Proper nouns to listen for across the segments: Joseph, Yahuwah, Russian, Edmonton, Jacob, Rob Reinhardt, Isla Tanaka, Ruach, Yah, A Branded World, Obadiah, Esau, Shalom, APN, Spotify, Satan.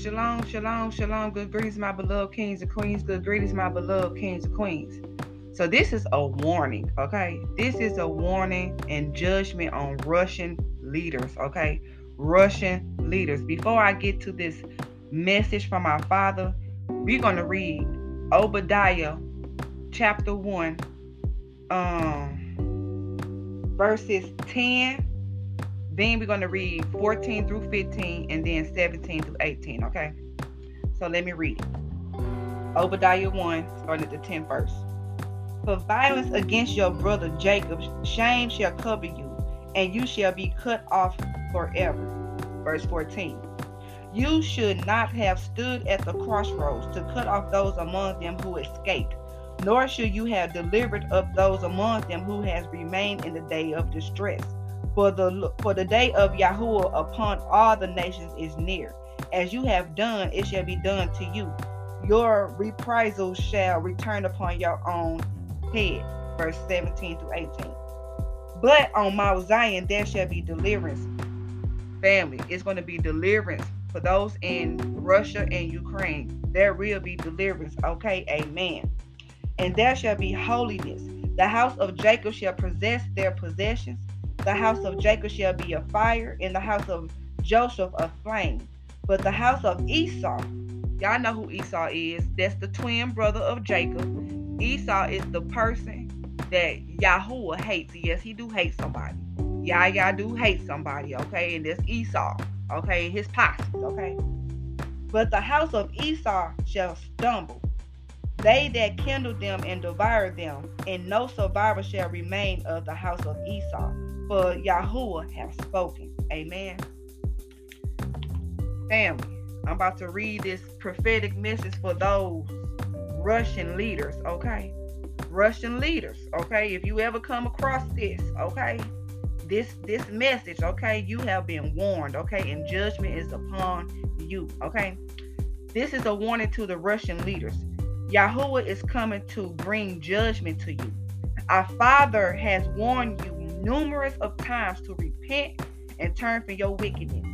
Shalom, shalom, shalom. Good greetings, my beloved kings and queens. Good greetings, my beloved kings and queens. So this is a warning, okay? This is a warning and judgment on Russian leaders, okay? Russian leaders. Before I get to this message from our Father, we're going to read Obadiah chapter 1, verses 10. Then we're going to read 14 through 15 and then 17 through 18, okay? So let me read it. Obadiah 1, starting at the 10th verse. For violence against your brother Jacob, shame shall cover you, and you shall be cut off forever. Verse 14. You should not have stood at the crossroads to cut off those among them who escaped, nor should you have delivered up those among them who has remained in the day of distress. For the day of Yahuwah upon all the nations is near. As you have done, it shall be done to you. Your reprisals shall return upon your own head. Verse 17 through 18. But on Mount Zion there shall be deliverance. Family, it's going to be deliverance for those in Russia and Ukraine. There will be deliverance. Okay, amen. And there shall be holiness. The house of Jacob shall possess their possessions. The house of Jacob shall be a fire, and the house of Joseph a flame. But the house of Esau, y'all know who Esau is. That's the twin brother of Jacob. Esau is the person that Yahuwah hates. Yes, he do hate somebody. Yah do hate somebody, okay? And that's Esau, okay? His posse, okay? But the house of Esau shall stumble. They that kindle them and devour them, and no survivor shall remain of the house of Esau. For Yahuwah has spoken. Amen. Family, I'm about to read this prophetic message for those Russian leaders, okay? Russian leaders, okay? If you ever come across this, okay? This message, okay? You have been warned, okay? And judgment is upon you, okay? This is a warning to the Russian leaders. Yahuwah is coming to bring judgment to you. Our Father has warned you numerous of times to repent and turn from your wickedness.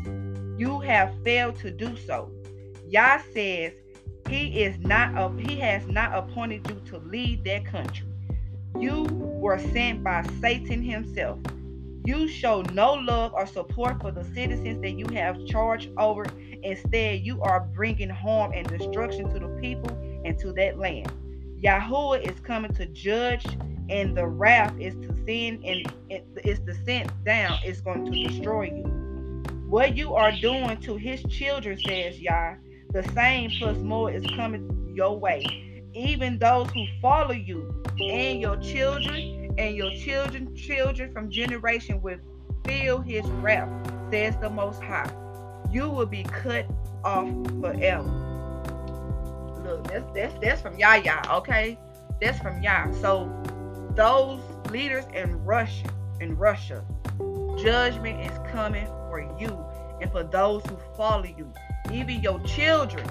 You have failed to do so. Yah says he has not appointed you to lead their country. You were sent by Satan himself. You show no love or support for the citizens that you have charge over. Instead, you are bringing harm and destruction to the people and to that land. Yahuwah is coming to judge, and the wrath is sent down. It's going to destroy you. What you are doing to his children, says Yah, the same plus more is coming your way. Even those who follow you and your children's children from generation will feel his wrath, says the Most High. You will be cut off forever. Look, that's from Yah, okay? That's from Yah. So those leaders in Russia, judgment is coming for you and for those who follow you. Even your children's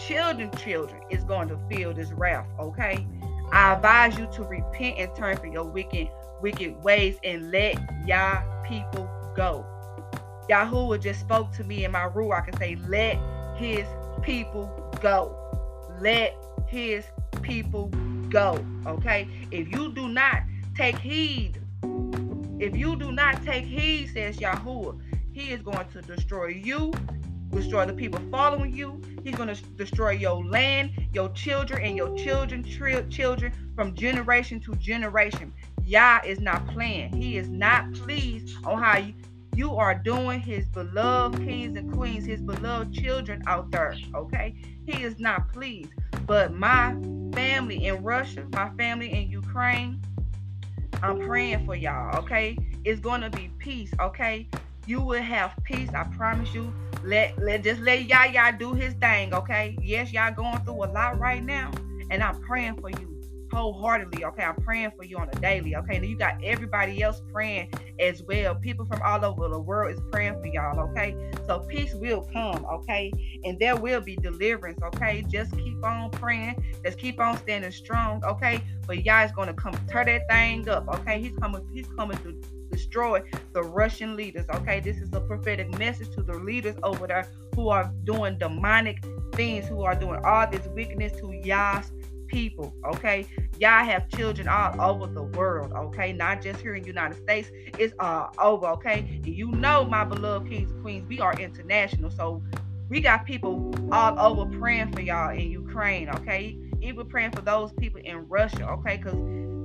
children is going to feel this wrath, okay? I advise you to repent and turn from your wicked ways and let Yah people go. Yahuwah just spoke to me in my Ruach. I can say, let his people go. Let his people go, okay? If you do not take heed, says Yahuwah, he is going to destroy you, destroy the people following you. He's going to destroy your land, your children, and your children's children from generation to generation. Yah is not playing. He is not pleased on how you are doing his beloved kings and queens, his beloved children out there, okay? He is not pleased. But my family in Russia, my family in Ukraine, I'm praying for y'all, okay? It's going to be peace, okay? You will have peace, I promise you. Let Yah do his thing, okay? Yes, y'all going through a lot right now, and I'm praying for you wholeheartedly, okay? I'm praying for you on a daily, okay? And you got everybody else praying as well. People from all over the world is praying for y'all, okay? So peace will come, okay? And there will be deliverance, okay? Just keep on praying. Just keep on standing strong, okay? But Yah is going to come tear that thing up, okay? He's coming to destroy the Russian leaders. Okay, this is a prophetic message to the leaders over there who are doing demonic things, who are doing all this wickedness to Yah's people. Okay, Yah have children all over the world. Okay, not just here in the United States, it's over. Okay, you know, my beloved kings and queens, we are international, so we got people all over praying for y'all in Ukraine. Okay, even praying for those people in Russia. Okay, because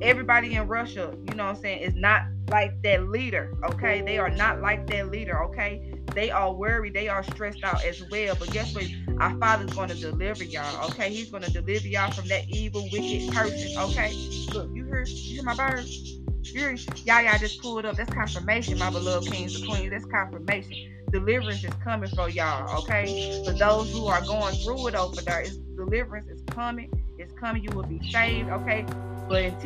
everybody in Russia, you know what I'm saying, is not like that leader. Okay, they are not like that leader. Okay, they are worried, they are stressed out as well. But guess what? Our Father's going to deliver y'all. Okay, He's going to deliver y'all from that evil, wicked person. Okay, look, you hear my birds? Y'all just pulled up. That's confirmation, my beloved kings and queens. That's confirmation. Deliverance is coming for y'all. Okay, for those who are going through it over there, deliverance is coming. It's coming. You will be saved. Okay. But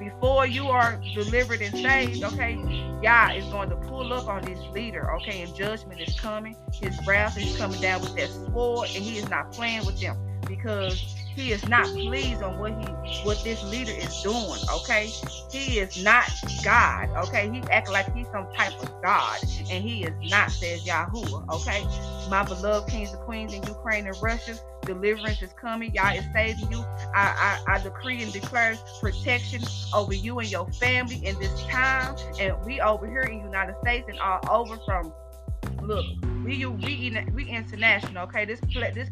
before you are delivered and saved, okay, Yah is going to pull up on this leader, okay, and judgment is coming. His wrath is coming down with that sword, and He is not playing with them because He is not pleased on what this leader is doing, okay? He is not God, okay? He acts like He's some type of God, and He is not, says Yahuwah, okay? My beloved kings and queens in Ukraine and Russia, deliverance is coming. Y'all is saving you. I decree and declare protection over you and your family in this time. And we over here in the United States and all over from, look, we international, okay? This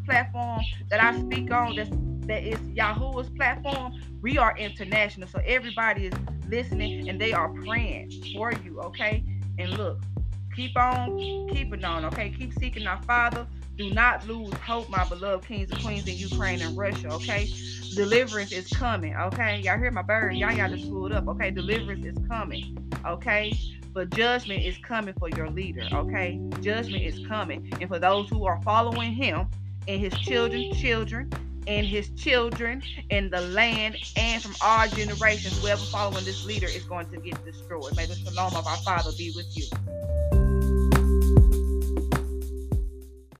platform that I speak on, that is Yahuwah's platform, we are international. So everybody is listening and they are praying for you, okay? And look, keep on keeping on, okay? Keep seeking our Father. Do not lose hope, my beloved kings and queens in Ukraine and Russia, okay? Deliverance is coming, okay? Y'all hear my bird? Y'all just pulled up, okay? Deliverance is coming, okay? But judgment is coming for your leader, okay? Judgment is coming. And for those who are following him and his children in the land and from all generations, whoever following this leader is going to get destroyed. May the shalom of our Father be with you.